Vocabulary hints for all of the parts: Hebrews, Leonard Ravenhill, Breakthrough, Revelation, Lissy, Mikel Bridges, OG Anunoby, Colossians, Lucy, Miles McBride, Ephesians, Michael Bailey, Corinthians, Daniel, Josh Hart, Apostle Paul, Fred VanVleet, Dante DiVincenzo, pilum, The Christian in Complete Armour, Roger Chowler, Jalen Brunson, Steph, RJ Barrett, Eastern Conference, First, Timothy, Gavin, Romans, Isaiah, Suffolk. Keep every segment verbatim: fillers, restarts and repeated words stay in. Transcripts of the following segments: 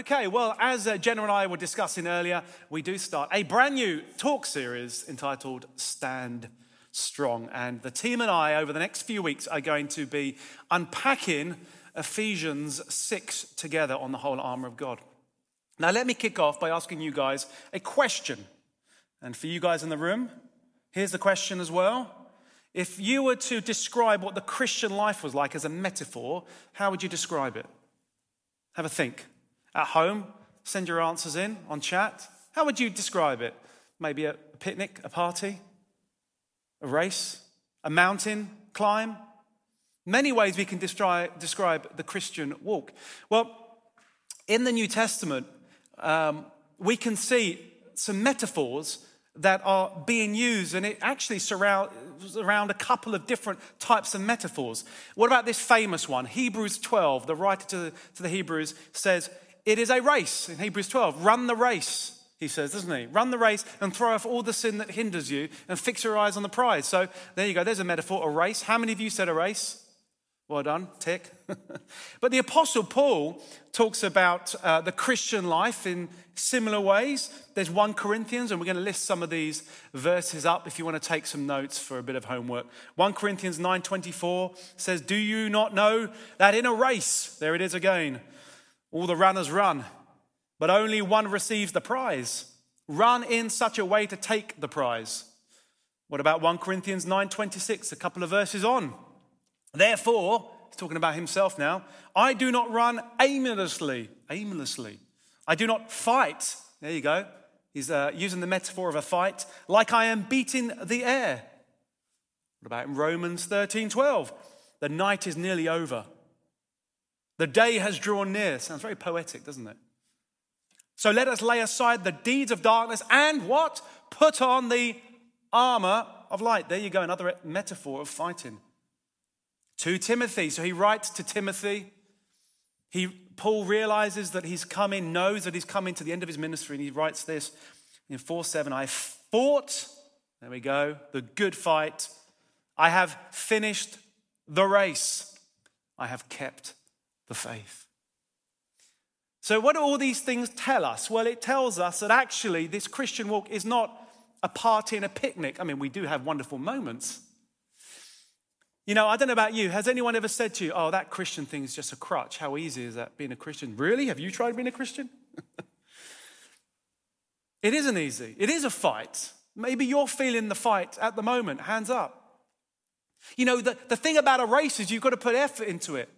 Okay, well, as uh, Jenna and I were discussing earlier, we do start a brand new talk series entitled Stand Strong. And the team and I, over the next few weeks, are going to be unpacking Ephesians six together on the whole armour of God. Now, let me kick off by asking you guys a question. And for you guys in the room, here's the question as well. If you were to describe what the Christian life was like as a metaphor, how would you describe it? Have a think. At home, send your answers in on chat. How would you describe it? Maybe a picnic, a party, a race, a mountain climb? Many ways we can destri- describe the Christian walk. Well, in the New Testament, um, we can see some metaphors that are being used, and it actually surrounds around a couple of different types of metaphors. What about this famous one? Hebrews twelve, the writer to, to the Hebrews says, it is a race, in Hebrews twelve. Run the race, he says, doesn't he? Run the race and throw off all the sin that hinders you and fix your eyes on the prize. So there you go. There's a metaphor, a race. How many of you said a race? Well done, tick. But the Apostle Paul talks about uh, the Christian life in similar ways. There's First Corinthians, and we're going to list some of these verses up if you want to take some notes for a bit of homework. First Corinthians nine twenty-four says, do you not know that in a race, there it is again, all the runners run, but only one receives the prize. Run in such a way to take the prize. What about First Corinthians nine twenty-six, a couple of verses on? Therefore, he's talking about himself now, I do not run aimlessly. Aimlessly. I do not fight. There you go. He's uh, using the metaphor of a fight, like I am beating the air. What about in Romans thirteen twelve? The night is nearly over. The day has drawn near. Sounds very poetic, doesn't it? So let us lay aside the deeds of darkness and what? Put on the armor of light. There you go, another metaphor of fighting. Second Timothy, so he writes to Timothy. He Paul realizes that he's coming, knows that he's coming to the end of his ministry, and he writes this in four seven, I fought, there we go, the good fight. I have finished the race. I have kept the faith. So what do all these things tell us? Well, it tells us that actually this Christian walk is not a party and a picnic. I mean, we do have wonderful moments. You know, I don't know about you. Has anyone ever said to you, oh, that Christian thing is just a crutch. How easy is that, being a Christian? Really? Have you tried being a Christian? It isn't easy. It is a fight. Maybe you're feeling the fight at the moment. Hands up. You know, the, the thing about a race is you've got to put effort into it.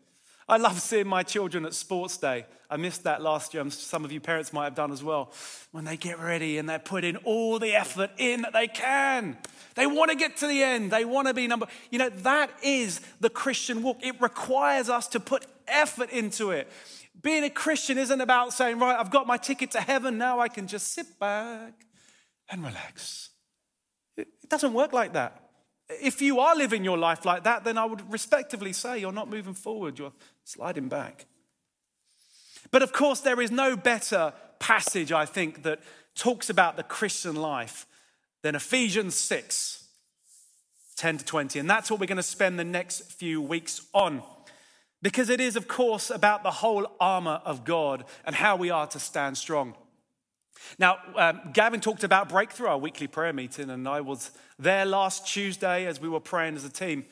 I love seeing my children at sports day. I missed that last year. Some of you parents might have done as well. When they get ready and they put in all the effort in that they can. They want to get to the end. They want to be number. You know, that is the Christian walk. It requires us to put effort into it. Being a Christian isn't about saying, right, I've got my ticket to heaven. Now I can just sit back and relax. It doesn't work like that. If you are living your life like that, then I would respectively say you're not moving forward, you're sliding back. But of course, there is no better passage, I think, that talks about the Christian life than Ephesians six, ten to twenty. And that's what we're going to spend the next few weeks on. Because it is, of course, about the whole armour of God and how we are to stand strong. Now, um, Gavin talked about Breakthrough, our weekly prayer meeting, and I was there last Tuesday as we were praying as a team.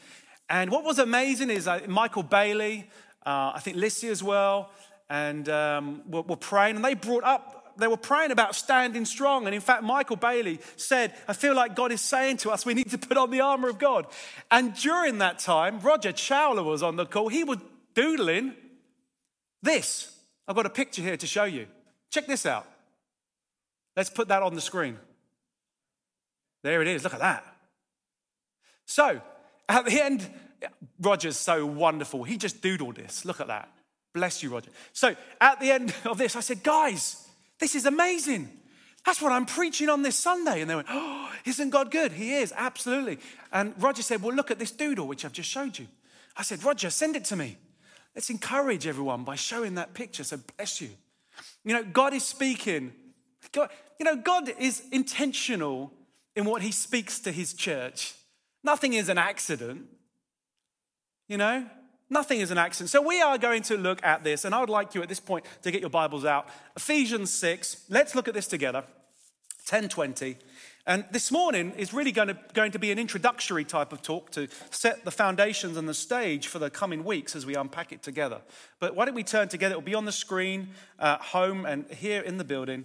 And what was amazing is uh, Michael Bailey, uh, I think Lissy as well, and um, were, were praying, and they brought up, they were praying about standing strong. And in fact, Michael Bailey said, I feel like God is saying to us, we need to put on the armour of God. And during that time, Roger Chowler was on the call. He was doodling this. I've got a picture here to show you. Check this out. Let's put that on the screen. There it is. Look at that. So at the end, Roger's so wonderful. He just doodled this. Look at that. Bless you, Roger. So at the end of this, I said, guys, this is amazing. That's what I'm preaching on this Sunday. And they went, oh, isn't God good? He is, absolutely. And Roger said, well, look at this doodle, which I've just showed you. I said, Roger, send it to me. Let's encourage everyone by showing that picture. So bless you. You know, God is speaking. God, you know, God is intentional in what he speaks to his church. Nothing is an accident. You know, Nothing is an accident. So we are going to look at this, and I would like you at this point to get your Bibles out. Ephesians six, let's look at this together, ten twenty. And this morning is really going to, going to be an introductory type of talk to set the foundations and the stage for the coming weeks as we unpack it together. But why don't we turn together? It'll be on the screen, uh, home and here in the building.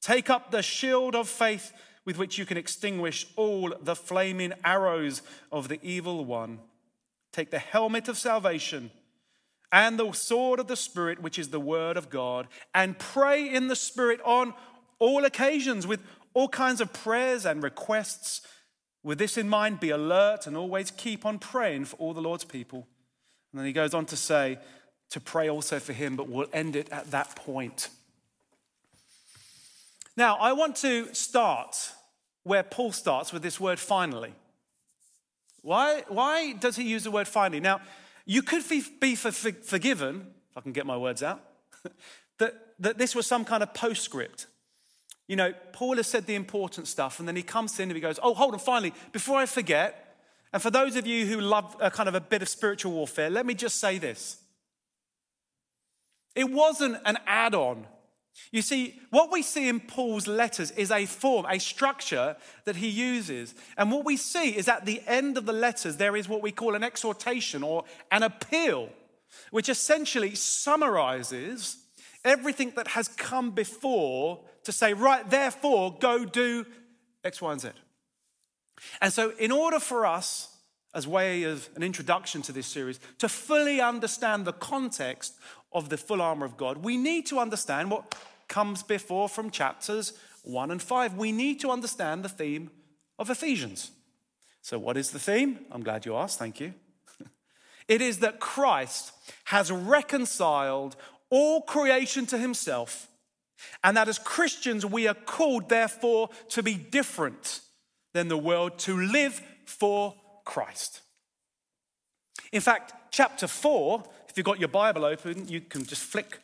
take up the shield of faith with which you can extinguish all the flaming arrows of the evil one. Take the helmet of salvation and the sword of the Spirit, which is the word of God, and pray in the Spirit on all occasions with all kinds of prayers and requests. With this in mind, be alert and always keep on praying for all the Lord's people. And then he goes on to say, to pray also for him, but we'll end it at that point. Now, I want to start where Paul starts with this word finally. Why, why does he use the word finally? Now, you could be forgiven, if I can get my words out, that, that this was some kind of postscript. You know, Paul has said the important stuff, and then he comes in and he goes, oh, hold on, finally, before I forget, and for those of you who love a kind of a bit of spiritual warfare, let me just say this. It wasn't an add-on. You see, what we see in Paul's letters is a form, a structure that he uses. And what we see is at the end of the letters, there is what we call an exhortation or an appeal, which essentially summarizes everything that has come before to say, right, therefore, go do X, Y, and Z. And so in order for us, as way of an introduction to this series, to fully understand the context of the full armor of God, we need to understand what comes before from chapters one and five. We need to understand the theme of Ephesians. So what is the theme? I'm glad you asked, thank you. It is that Christ has reconciled all creation to himself, and that as Christians, we are called, therefore, to be different than the world, to live for Christ. In fact, chapter four, if you've got your Bible open, you can just flick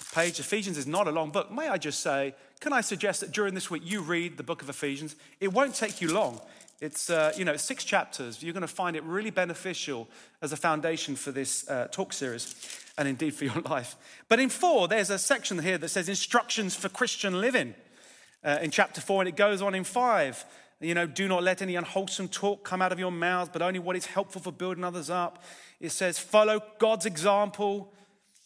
a page. Ephesians is not a long book. May I just say, can I suggest that during this week you read the book of Ephesians? It won't take you long. It's, uh, you know, six chapters. You're going to find it really beneficial as a foundation for this uh, talk series and indeed for your life. But in four, there's a section here that says instructions for Christian living uh, in chapter four, and it goes on in five. You know, do not let any unwholesome talk come out of your mouths, but only what is helpful for building others up. It says, follow God's example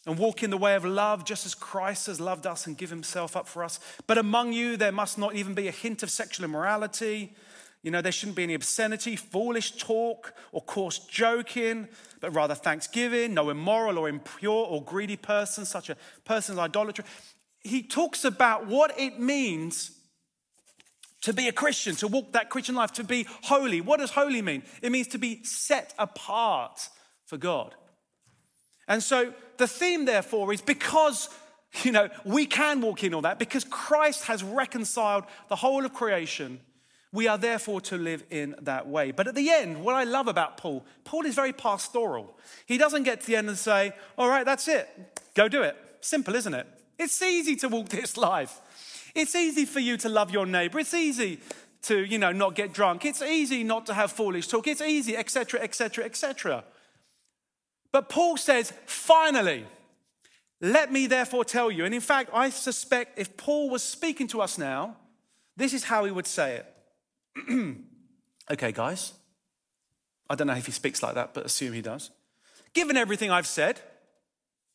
and walk in the way of love, just as Christ has loved us and given himself up for us. But among you, there must not even be a hint of sexual immorality. You know, there shouldn't be any obscenity, foolish talk, or coarse joking, but rather thanksgiving. No immoral or impure or greedy person, such a person's idolatry. He talks about what it means to be a Christian, to walk that Christian life, to be holy. What does holy mean? It means to be set apart for God. And so the theme, therefore, is because, you know, we can walk in all that, because Christ has reconciled the whole of creation, we are therefore to live in that way. But at the end, what I love about Paul, Paul is very pastoral. He doesn't get to the end and say, all right, that's it, go do it. Simple, isn't it? It's easy to walk this life. It's easy for you to love your neighbor. It's easy to, you know, not get drunk. It's easy not to have foolish talk. It's easy, et cetera, et cetera, et cetera. But Paul says, finally, let me therefore tell you. And in fact, I suspect if Paul was speaking to us now, this is how he would say it. Okay, guys. I don't know if he speaks like that, but assume he does. given everything I've said,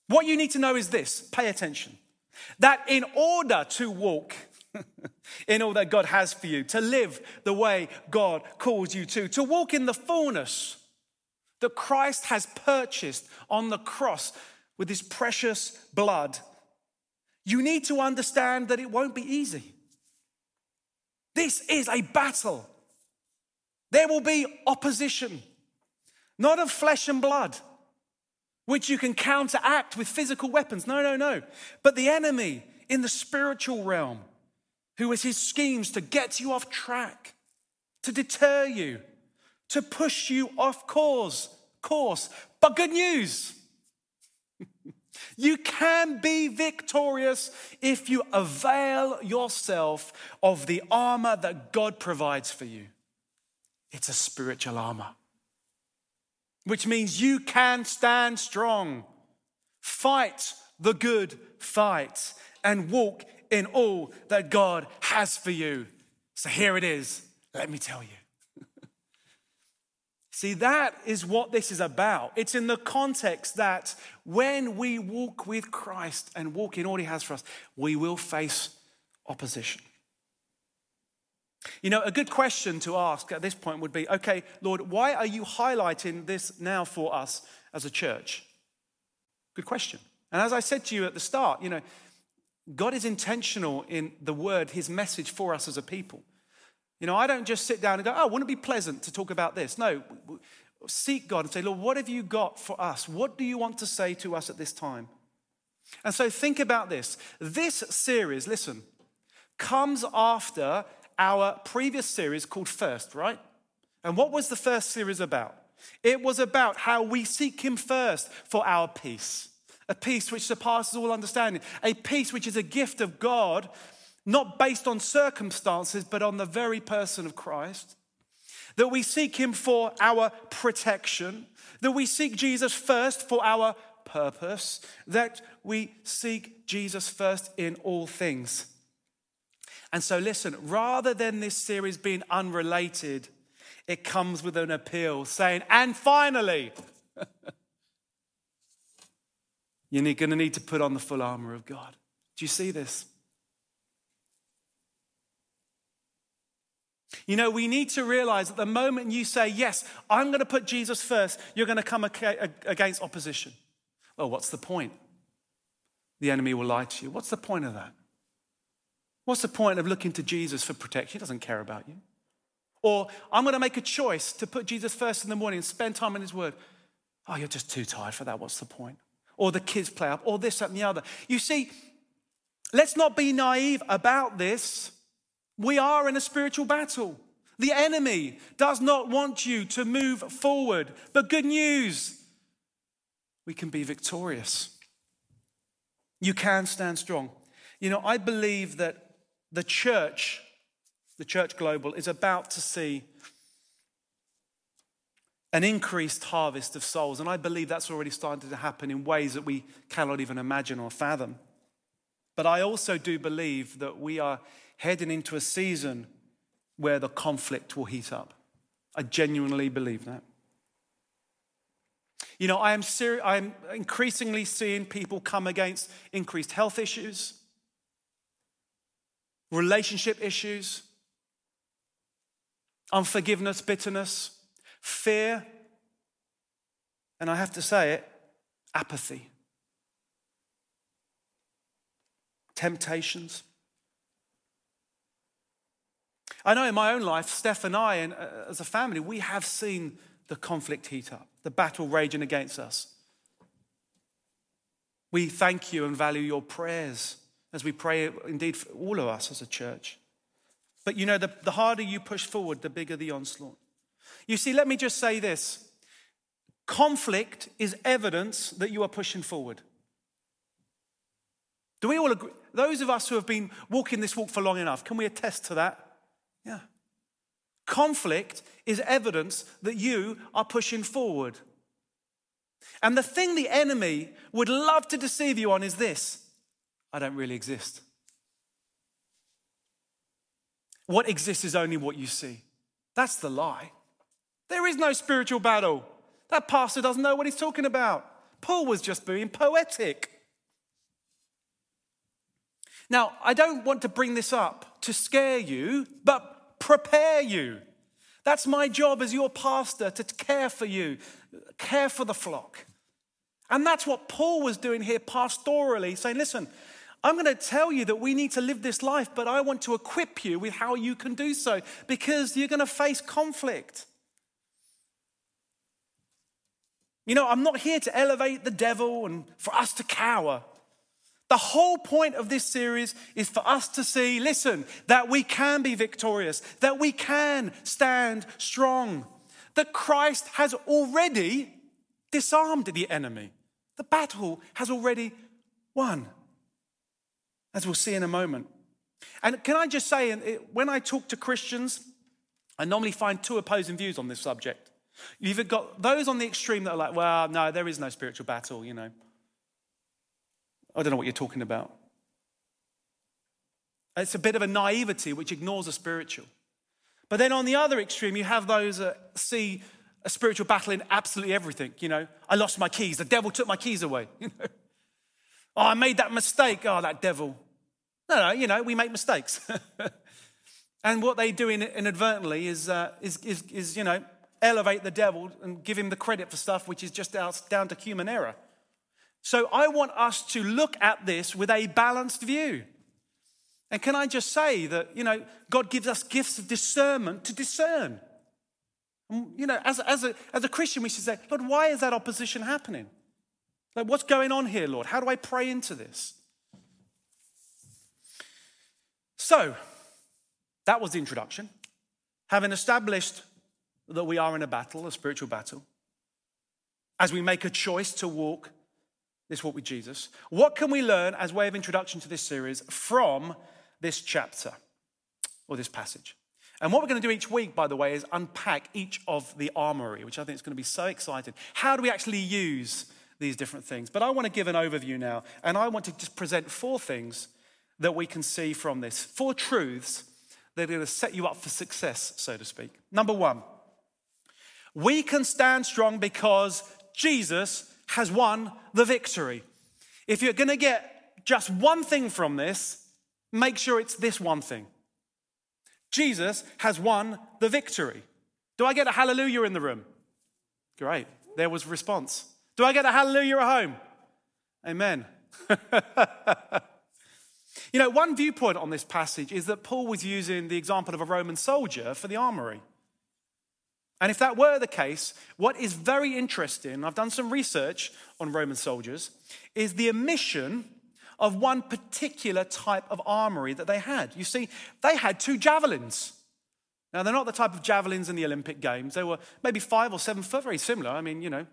what you need to know is this, pay attention, that in order to walk in all that God has for you, to live the way God calls you to, to walk in the fullness that Christ has purchased on the cross with his precious blood, you need to understand that it won't be easy. This is a battle. There will be opposition, not of flesh and blood, which you can counteract with physical weapons. No, no, no. But the enemy in the spiritual realm, who has his schemes to get you off track, to deter you, to push you off course, course. But good news, you can be victorious if you avail yourself of the armor that God provides for you. It's a spiritual armor, which means you can stand strong, fight the good fight, and walk in all that God has for you. So here it is. Let me tell you. See, that is what this is about. It's in the context that when we walk with Christ and walk in all he has for us, we will face opposition. You know, a good question to ask at this point would be, okay, Lord, why are you highlighting this now for us as a church? Good question. And as I said to you at the start, you know, God is intentional in the word, his message for us as a people. You know, I don't just sit down and go, oh, wouldn't it be pleasant to talk about this? No, seek God and say, Lord, what have you got for us? What do you want to say to us at this time? And so think about this. This series, listen, comes after our previous series called First, right? And what was the first series about? It was about how we seek him first for our peace, a peace which surpasses all understanding, a peace which is a gift of God, not based on circumstances, but on the very person of Christ, that we seek him for our protection, that we seek Jesus first for our purpose, that we seek Jesus first in all things. And so listen, rather than this series being unrelated, it comes with an appeal saying, and finally, you're going to need to put on the full armor of God. Do you see this? You know, we need to realize that the moment you say, yes, I'm going to put Jesus first, you're going to come against opposition. Well, what's the point? The enemy will lie to you. What's the point of that? What's the point of looking to Jesus for protection? He doesn't care about you. Or I'm going to make a choice to put Jesus first in the morning and spend time in his word. Oh, you're just too tired for that. What's the point? Or the kids play up, or this, that, and the other. You see, let's not be naive about this. We are in a spiritual battle. The enemy does not want you to move forward. But good news, we can be victorious. You can stand strong. You know, I believe that the church, the church global, is about to see an increased harvest of souls. And I believe that's already started to happen in ways that we cannot even imagine or fathom. But I also do believe that we are heading into a season where the conflict will heat up. I genuinely believe that. You know, I am ser- I'm increasingly seeing people come against increased health issues, relationship issues, unforgiveness, bitterness, fear, and I have to say it, apathy, temptations. I know in my own life, Steph and I, and as a family, we have seen the conflict heat up, the battle raging against us. We thank you and value your prayers as we pray, indeed, for all of us as a church. But you know, the, the harder you push forward, the bigger the onslaught. You see, let me just say this. Conflict is evidence that you are pushing forward. Do we all agree? Those of us who have been walking this walk for long enough, can we attest to that? Yeah. Conflict is evidence that you are pushing forward. And the thing the enemy would love to deceive you on is this. I don't really exist. What exists is only what you see. That's the lie. There is no spiritual battle. That pastor doesn't know what he's talking about. Paul was just being poetic. Now, I don't want to bring this up to scare you, but prepare you. That's my job as your pastor, to care for you, care for the flock. And that's what Paul was doing here pastorally, saying, listen, I'm going to tell you that we need to live this life, but I want to equip you with how you can do so, because you're going to face conflict. You know, I'm not here to elevate the devil and for us to cower. The whole point of this series is for us to see, listen, that we can be victorious, that we can stand strong, that Christ has already disarmed the enemy. The battle has already won, as we'll see in a moment. And can I just say, when I talk to Christians, I normally find two opposing views on this subject. You've got those on the extreme that are like, well, no, there is no spiritual battle, you know. I don't know what you're talking about. It's a bit of a naivety which ignores the spiritual. But then on the other extreme, you have those that see a spiritual battle in absolutely everything. You know, I lost my keys. The devil took my keys away. You know, oh, I made that mistake. Oh, that devil. No, no, you know, we make mistakes. And what they do inadvertently is, uh, is, is, is, you know, elevate the devil and give him the credit for stuff which is just down to human error. So I want us to look at this with a balanced view. And can I just say that, you know, God gives us gifts of discernment to discern. You know, as, as, a, as a Christian, we should say, Lord, why is that opposition happening? Like, what's going on here, Lord? How do I pray into this? So, that was the introduction. Having established that we are in a battle, a spiritual battle, as we make a choice to walk this walk with Jesus, what can we learn as way of introduction to this series from this chapter or this passage? And what we're going to do each week, by the way, is unpack each of the armory, which I think is going to be so exciting. How do we actually use these different things? But I want to give an overview now, and I want to just present four things that we can see from this, four truths that are going to set you up for success, so to speak. Number one, we can stand strong because Jesus has won the victory. If you're going to get just one thing from this, make sure it's this one thing. Jesus has won the victory. Do I get a hallelujah in the room? Great. There was response. Do I get a hallelujah at home? Amen. You know, one viewpoint on this passage is that Paul was using the example of a Roman soldier for the armory. And if that were the case, what is very interesting, I've done some research on Roman soldiers, is the omission of one particular type of armory that they had. You see, they had two javelins. Now, they're not the type of javelins in the Olympic Games. They were maybe five or seven foot, very similar. I mean, you know,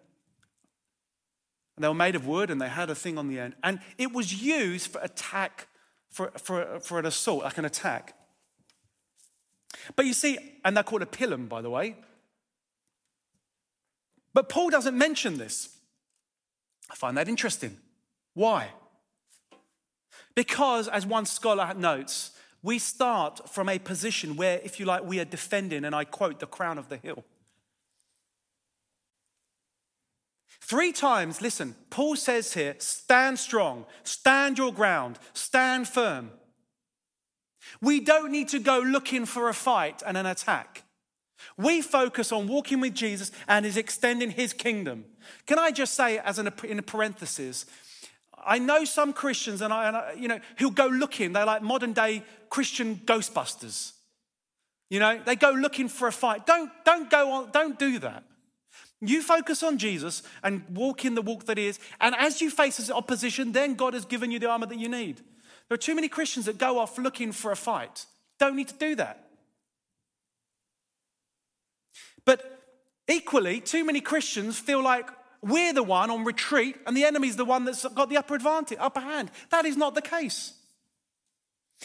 they were made of wood and they had a thing on the end. And it was used for attack, for, for, for an assault, like an attack. But you see, and they're called a pilum, by the way. But Paul doesn't mention this. I find that interesting. Why? Because, as one scholar notes, we start from a position where, if you like, we are defending, and I quote, the crown of the hill. Three times, listen, Paul says here, stand strong, stand your ground, stand firm. We don't need to go looking for a fight and an attack. We focus on walking with Jesus and is extending his kingdom. Can I just say, as an, in a parenthesis, I know some Christians and I, and I, you know, who go looking. They're like modern day Christian Ghostbusters. You know, they go looking for a fight. Don't don't go on. Don't do that. You focus on Jesus and walk in the walk that is. And as you face this opposition, then God has given you the armor that you need. There are too many Christians that go off looking for a fight. Don't need to do that. But equally, too many Christians feel like we're the one on retreat and the enemy's the one that's got the upper advantage, upper hand. That is not the case.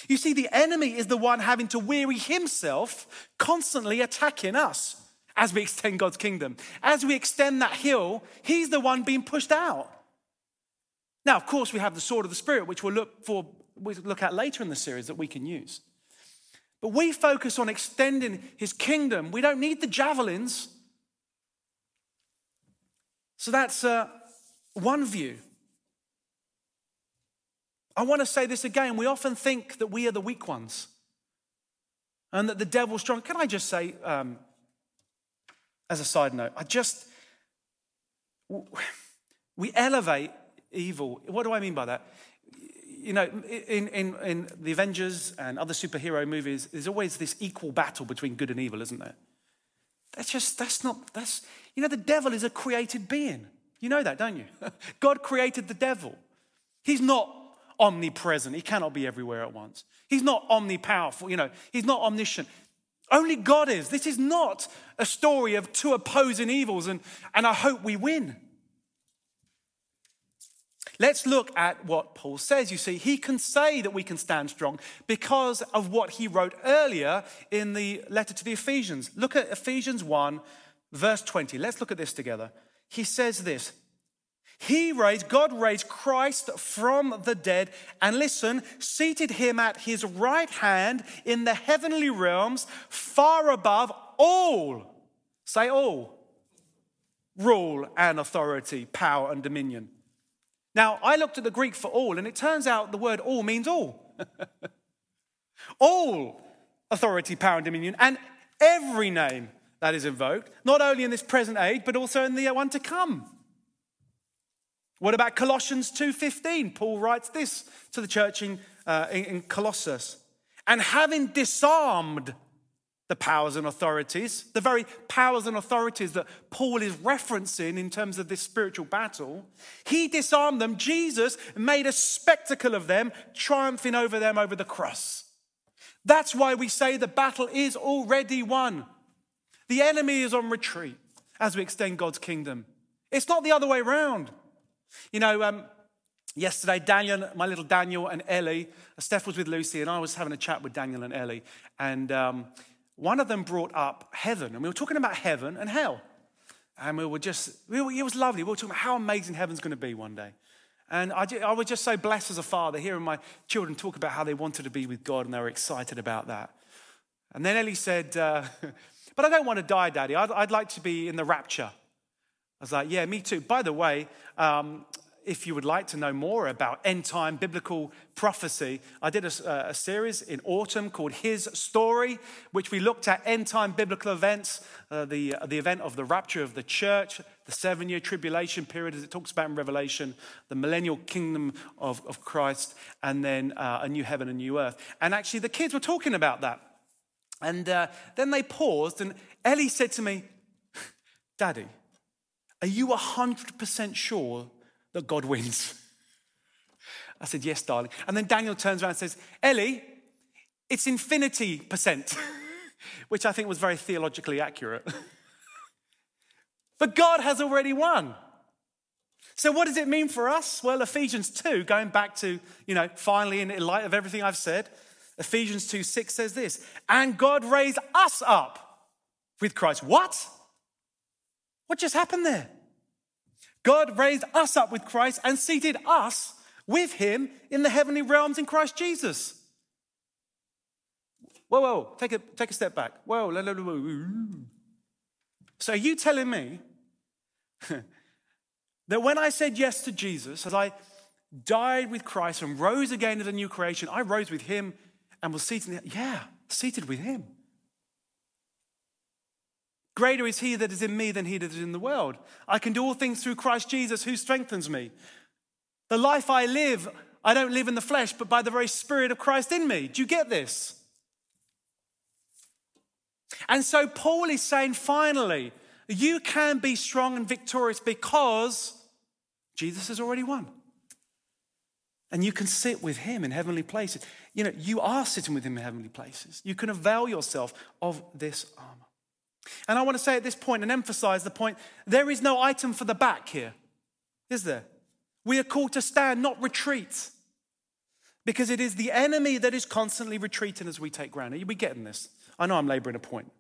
You see, the enemy is the one having to weary himself, constantly attacking us as we extend God's kingdom. As we extend that hill, he's the one being pushed out. Now, of course, we have the sword of the Spirit, which we'll look for, we'll look at later in the series that we can use. But we focus on extending his kingdom. We don't need the javelins. So that's uh, one view. I want to say this again. We often think that we are the weak ones and that the devil's strong. Can I just say, um, as a side note, I just, we elevate evil. What do I mean by that? You know, in, in, in the Avengers and other superhero movies, there's always this equal battle between good and evil, isn't there? That's just, that's not, that's, you know, the devil is a created being. You know that, don't you? God created the devil. He's not omnipresent. He cannot be everywhere at once. He's not omnipowerful, you know, he's not omniscient. Only God is. This is not a story of two opposing evils and, and I hope we win. Let's look at what Paul says. You see, he can say that we can stand strong because of what he wrote earlier in the letter to the Ephesians. Look at Ephesians one, verse twenty. Let's look at this together. He says this, He raised, God raised Christ from the dead and listen, seated him at his right hand in the heavenly realms, far above all, say all, rule and authority, power and dominion. Now, I looked at the Greek for all, and it turns out the word all means all. All authority, power, and dominion, and every name that is invoked, not only in this present age, but also in the one to come. What about Colossians two fifteen? Paul writes this to the church in, uh, in Colossus. And having disarmed the powers and authorities, the very powers and authorities that Paul is referencing in terms of this spiritual battle, he disarmed them. Jesus made a spectacle of them, triumphing over them over the cross. That's why we say the battle is already won. The enemy is on retreat as we extend God's kingdom. It's not the other way around. You know, um, yesterday, Daniel, my little Daniel and Ellie, Steph was with Lucy and I was having a chat with Daniel and Ellie and um, one of them brought up heaven, and we were talking about heaven and hell. And we were just, we were, it was lovely. We were talking about how amazing heaven's going to be one day. And I, I was just so blessed as a father hearing my children talk about how they wanted to be with God and they were excited about that. And then Ellie said, uh, but I don't want to die, Daddy. I'd, I'd like to be in the rapture. I was like, yeah, me too. By the way, um, if you would like to know more about end time biblical prophecy, I did a, a series in autumn called His Story, which we looked at end time biblical events, uh, the, the event of the rapture of the church, the seven year tribulation period as it talks about in Revelation, the millennial kingdom of, of Christ, and then uh, a new heaven and new earth. And actually the kids were talking about that. And uh, then they paused and Ellie said to me, Daddy, are you one hundred percent sure that God wins? I said, yes, darling. And then Daniel turns around and says, Ellie, it's infinity percent, which I think was very theologically accurate. But God has already won. So what does it mean for us? Well, Ephesians two, going back to, you know, finally in light of everything I've said, Ephesians two six says this, and God raised us up with Christ. What? What just happened there? God raised us up with Christ and seated us with him in the heavenly realms in Christ Jesus. Whoa, whoa, take a, take a step back. Whoa, la, la, la, la. So are you telling me that when I said yes to Jesus, as I died with Christ and rose again as a new creation, I rose with him and was seated, yeah, seated with him. Greater is he that is in me than he that is in the world. I can do all things through Christ Jesus who strengthens me. The life I live, I don't live in the flesh, but by the very Spirit of Christ in me. Do you get this? And so Paul is saying, finally, you can be strong and victorious because Jesus has already won. And you can sit with him in heavenly places. You know, you are sitting with him in heavenly places. You can avail yourself of this armor. And I want to say at this point and emphasize the point, there is no item for the back here, is there? We are called to stand, not retreat, because it is the enemy that is constantly retreating as we take ground. Are you getting this? I know I'm laboring a point.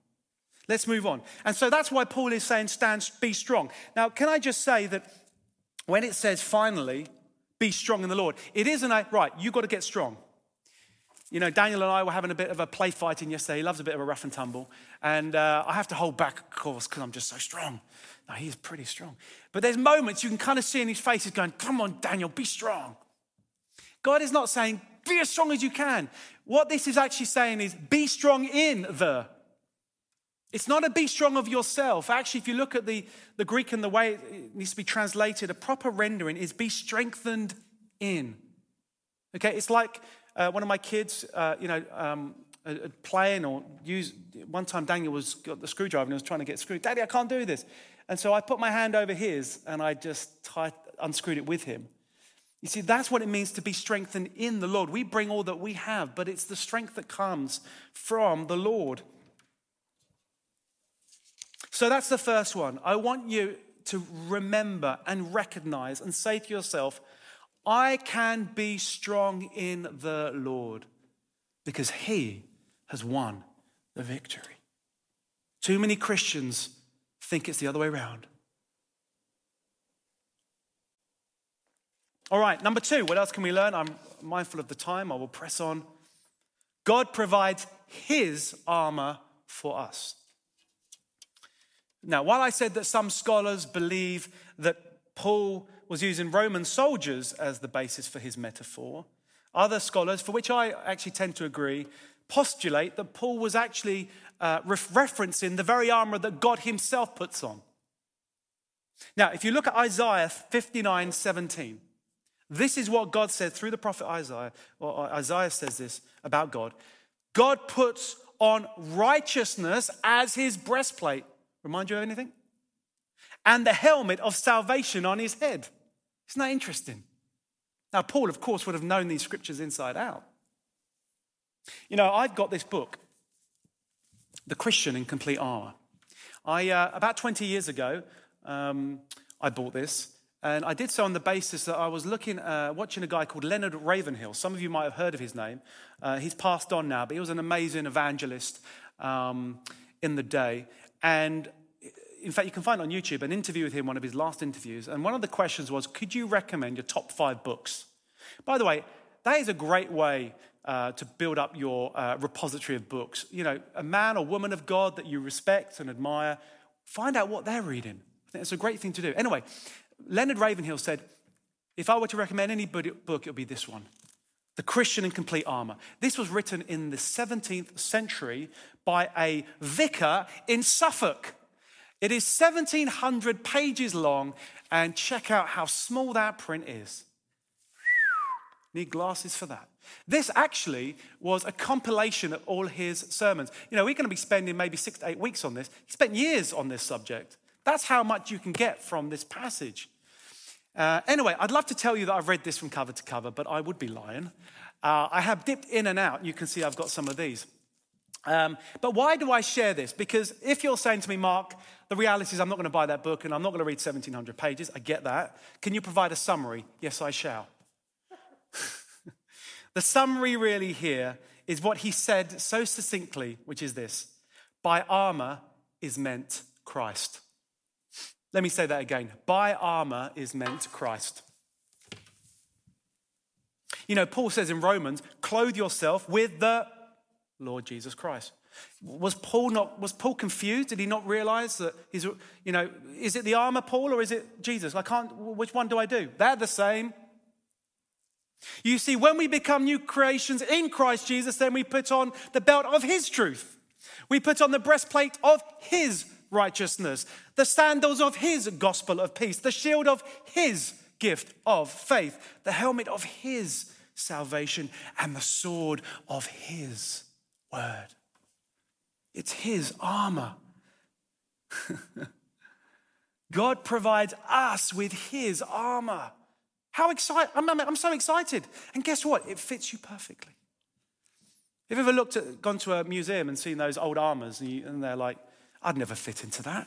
Let's move on. And so that's why Paul is saying, stand, be strong. Now, can I just say that when it says, finally, be strong in the Lord, it isn't a, right, you've got to get strong. You know, Daniel and I were having a bit of a play fighting yesterday. He loves a bit of a rough and tumble. And uh, I have to hold back, of course, because I'm just so strong. No, he is pretty strong. But there's moments you can kind of see in his face, he's going, come on, Daniel, be strong. God is not saying, be as strong as you can. What this is actually saying is, be strong in the. It's not a be strong of yourself. Actually, if you look at the, the Greek and the way it needs to be translated, a proper rendering is be strengthened in. Okay, it's like... Uh, one of my kids, uh, you know, um, uh, playing or use. One time Daniel was got the screwdriver and he was trying to get screwed. Daddy, I can't do this. And so I put my hand over his and I just tied, unscrewed it with him. You see, that's what it means to be strengthened in the Lord. We bring all that we have, but it's the strength that comes from the Lord. So that's the first one. I want you to remember and recognize and say to yourself, I can be strong in the Lord because he has won the victory. Too many Christians think it's the other way around. All right, number two, what else can we learn? I'm mindful of the time. I will press on. God provides his armor for us. Now, while I said that some scholars believe that Paul was using Roman soldiers as the basis for his metaphor, other scholars, for which I actually tend to agree, postulate that Paul was actually uh, re- referencing the very armor that God himself puts on. Now, if you look at Isaiah fifty-nine seventeen, this is what God said through the prophet Isaiah, or Isaiah says this about God. God puts on righteousness as his breastplate. Remind you of anything? And the helmet of salvation on his head. Isn't that interesting? Now, Paul, of course, would have known these scriptures inside out. You know, I've got this book, The Christian in Complete Armour. I uh, about twenty years ago, um, I bought this. And I did so on the basis that I was looking, uh, watching a guy called Leonard Ravenhill. Some of you might have heard of his name. Uh, he's passed on now, but he was an amazing evangelist um, in the day. And in fact, you can find on YouTube an interview with him, one of his last interviews. And one of the questions was, could you recommend your top five books? By the way, that is a great way uh, to build up your uh, repository of books. You know, a man or woman of God that you respect and admire, find out what they're reading. I think it's a great thing to do. Anyway, Leonard Ravenhill said, if I were to recommend any book, it would be this one, The Christian in Complete Armour. This was written in the seventeenth century by a vicar in Suffolk. It is seventeen hundred pages long, and check out how small that print is. Need glasses for that. This actually was a compilation of all his sermons. You know, we're going to be spending maybe six to eight weeks on this. He spent years on this subject. That's how much you can get from this passage. Uh, anyway, I'd love to tell you that I've read this from cover to cover, but I would be lying. Uh, I have dipped in and out. You can see I've got some of these. Um, but why do I share this? Because if you're saying to me, Mark, the reality is I'm not going to buy that book and I'm not going to read seventeen hundred pages. I get that. Can you provide a summary? Yes, I shall. The summary really here is what he said so succinctly, which is this. By armor is meant Christ. Let me say that again. By armor is meant Christ. You know, Paul says in Romans, clothe yourself with the Lord Jesus Christ. Was Paul not? Was Paul confused? Did he not realize that he's, you know, is it the armor, Paul, or is it Jesus? I can't, which one do I do? They're the same. You see, when we become new creations in Christ Jesus, then we put on the belt of his truth. We put on the breastplate of his righteousness, the sandals of his gospel of peace, the shield of his gift of faith, the helmet of his salvation, and the sword of his word. It's his armor. God provides us with his armor. How excited! I'm, I'm, I'm so excited. And guess what? It fits you perfectly. Have you ever looked at, gone to a museum and seen those old armors and, you, and they're like, I'd never fit into that.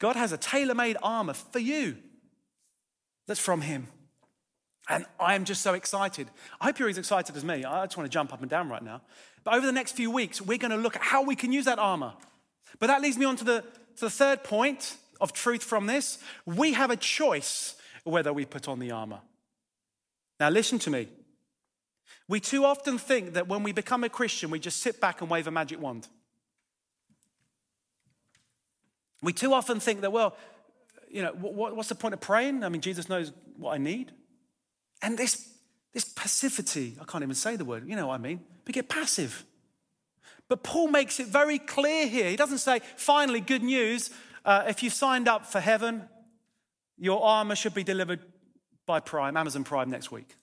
God has a tailor-made armor for you that's from him. And I'm just so excited. I hope you're as excited as me. I just want to jump up and down right now. But over the next few weeks, we're going to look at how we can use that armor. But that leads me on to the, to the third point of truth from this. We have a choice whether we put on the armor. Now listen to me. We too often think that when we become a Christian, we just sit back and wave a magic wand. We too often think that, well, you know, what, what's the point of praying? I mean, Jesus knows what I need. And this this passivity, I can't even say the word, you know what I mean. We get passive. But Paul makes it very clear here. He doesn't say, finally, good news, uh, if you've signed up for heaven, your armor should be delivered by Prime, Amazon Prime next week.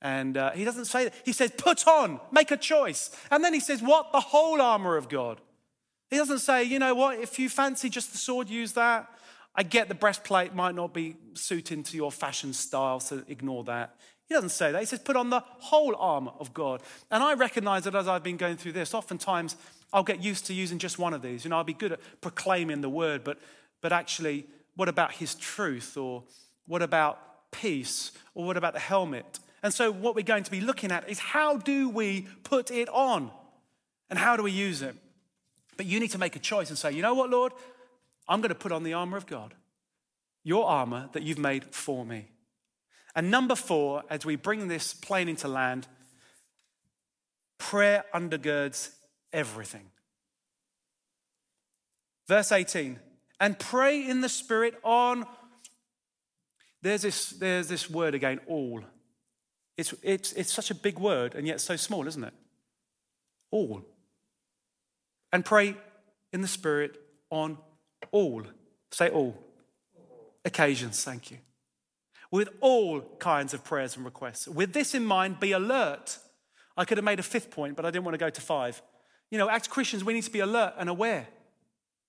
And uh, he doesn't say that. He says, put on, make a choice. And then he says, what? The whole armor of God. He doesn't say, you know what, if you fancy just the sword, use that. I get the breastplate might not be suited to your fashion style, so ignore that. He doesn't say that. He says, put on the whole armor of God. And I recognize that as I've been going through this, oftentimes I'll get used to using just one of these. You know, I'll be good at proclaiming the word, but but actually, what about his truth? Or what about peace? Or what about the helmet? And so what we're going to be looking at is how do we put it on? And how do we use it? But you need to make a choice and say, you know what, Lord? I'm going to put on the armor of God, your armor that you've made for me. And number four, as we bring this plane into land, prayer undergirds everything. Verse eighteen, and pray in the Spirit on, there's this, there's this word again, all. It's, it's, it's such a big word and yet so small, isn't it? All. And pray in the Spirit on all. Say all. Occasions, thank you. With all kinds of prayers and requests. With this in mind, be alert. I could have made a fifth point, but I didn't want to go to five. You know, as Christians, we need to be alert and aware.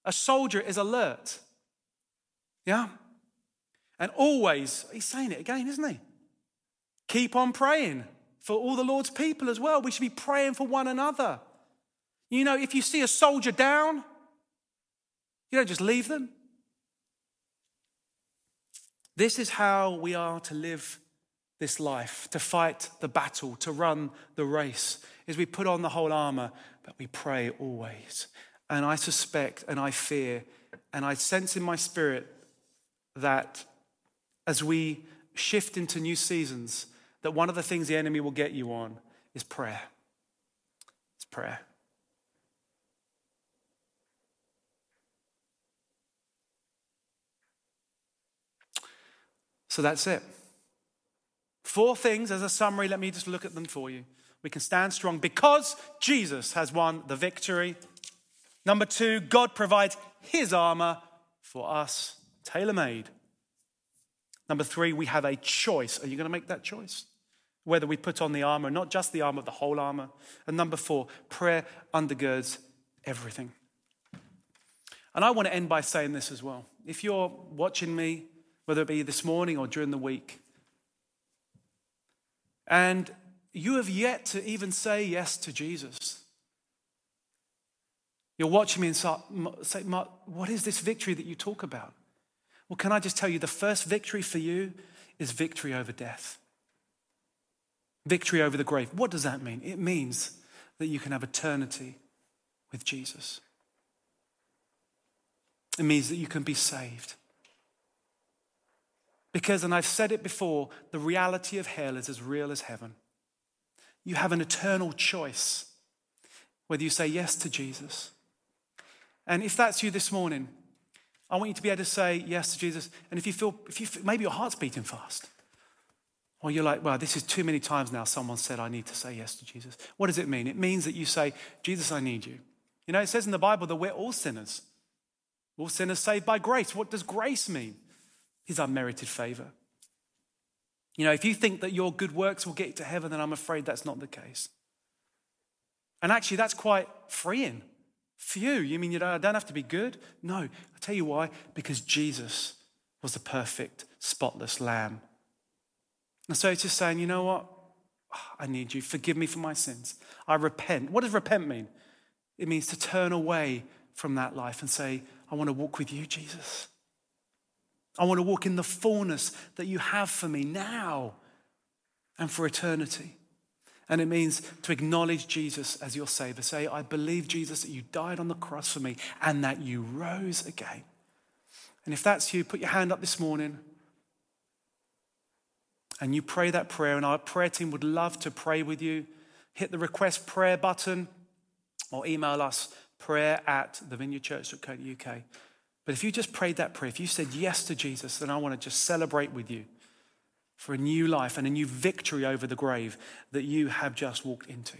A soldier is alert. Yeah? And always, he's saying it again, isn't he? Keep on praying for all the Lord's people as well. We should be praying for one another. You know, if you see a soldier down, you don't just leave them. This is how we are to live this life, to fight the battle, to run the race, is we put on the whole armor, but we pray always. And I suspect and I fear and I sense in my spirit that as we shift into new seasons, that one of the things the enemy will get you on is prayer. It's prayer. So that's it. Four things as a summary. Let me just look at them for you. We can stand strong because Jesus has won the victory. Number two, God provides his armor for us, tailor-made. Number three, we have a choice. Are you going to make that choice? Whether we put on the armor, not just the armor, the whole armor. And number four, prayer undergirds everything. And I want to end by saying this as well. If you're watching me, whether it be this morning or during the week, and you have yet to even say yes to Jesus. You're watching me and say, Mark, what is this victory that you talk about? Well, can I just tell you, the first victory for you is victory over death. Victory over the grave. What does that mean? It means that you can have eternity with Jesus. It means that you can be saved. Because, and I've said it before, the reality of hell is as real as heaven. You have an eternal choice whether you say yes to Jesus. And if that's you this morning, I want you to be able to say yes to Jesus. And if you feel, if you maybe your heart's beating fast, or you're like, well, this is too many times now someone said I need to say yes to Jesus. What does it mean? It means that you say, Jesus, I need you. You know, it says in the Bible that we're all sinners. All sinners saved by grace. What does grace mean? His unmerited favor. You know, if you think that your good works will get you to heaven, then I'm afraid that's not the case. And actually, that's quite freeing for you. You mean you don't, I don't have to be good? No, I'll tell you why. Because Jesus was the perfect, spotless lamb. And so it's just saying, you know what? I need you. Forgive me for my sins. I repent. What does repent mean? It means to turn away from that life and say, I want to walk with you, Jesus. I want to walk in the fullness that you have for me now and for eternity. And it means to acknowledge Jesus as your Savior. Say, I believe, Jesus, that you died on the cross for me and that you rose again. And if that's you, put your hand up this morning. and you pray that prayer, and our prayer team would love to pray with you. Hit the request prayer button or email us, prayer at the vineyard church dot co dot U K. But if you just prayed that prayer, if you said yes to Jesus, then I want to just celebrate with you for a new life and a new victory over the grave that you have just walked into.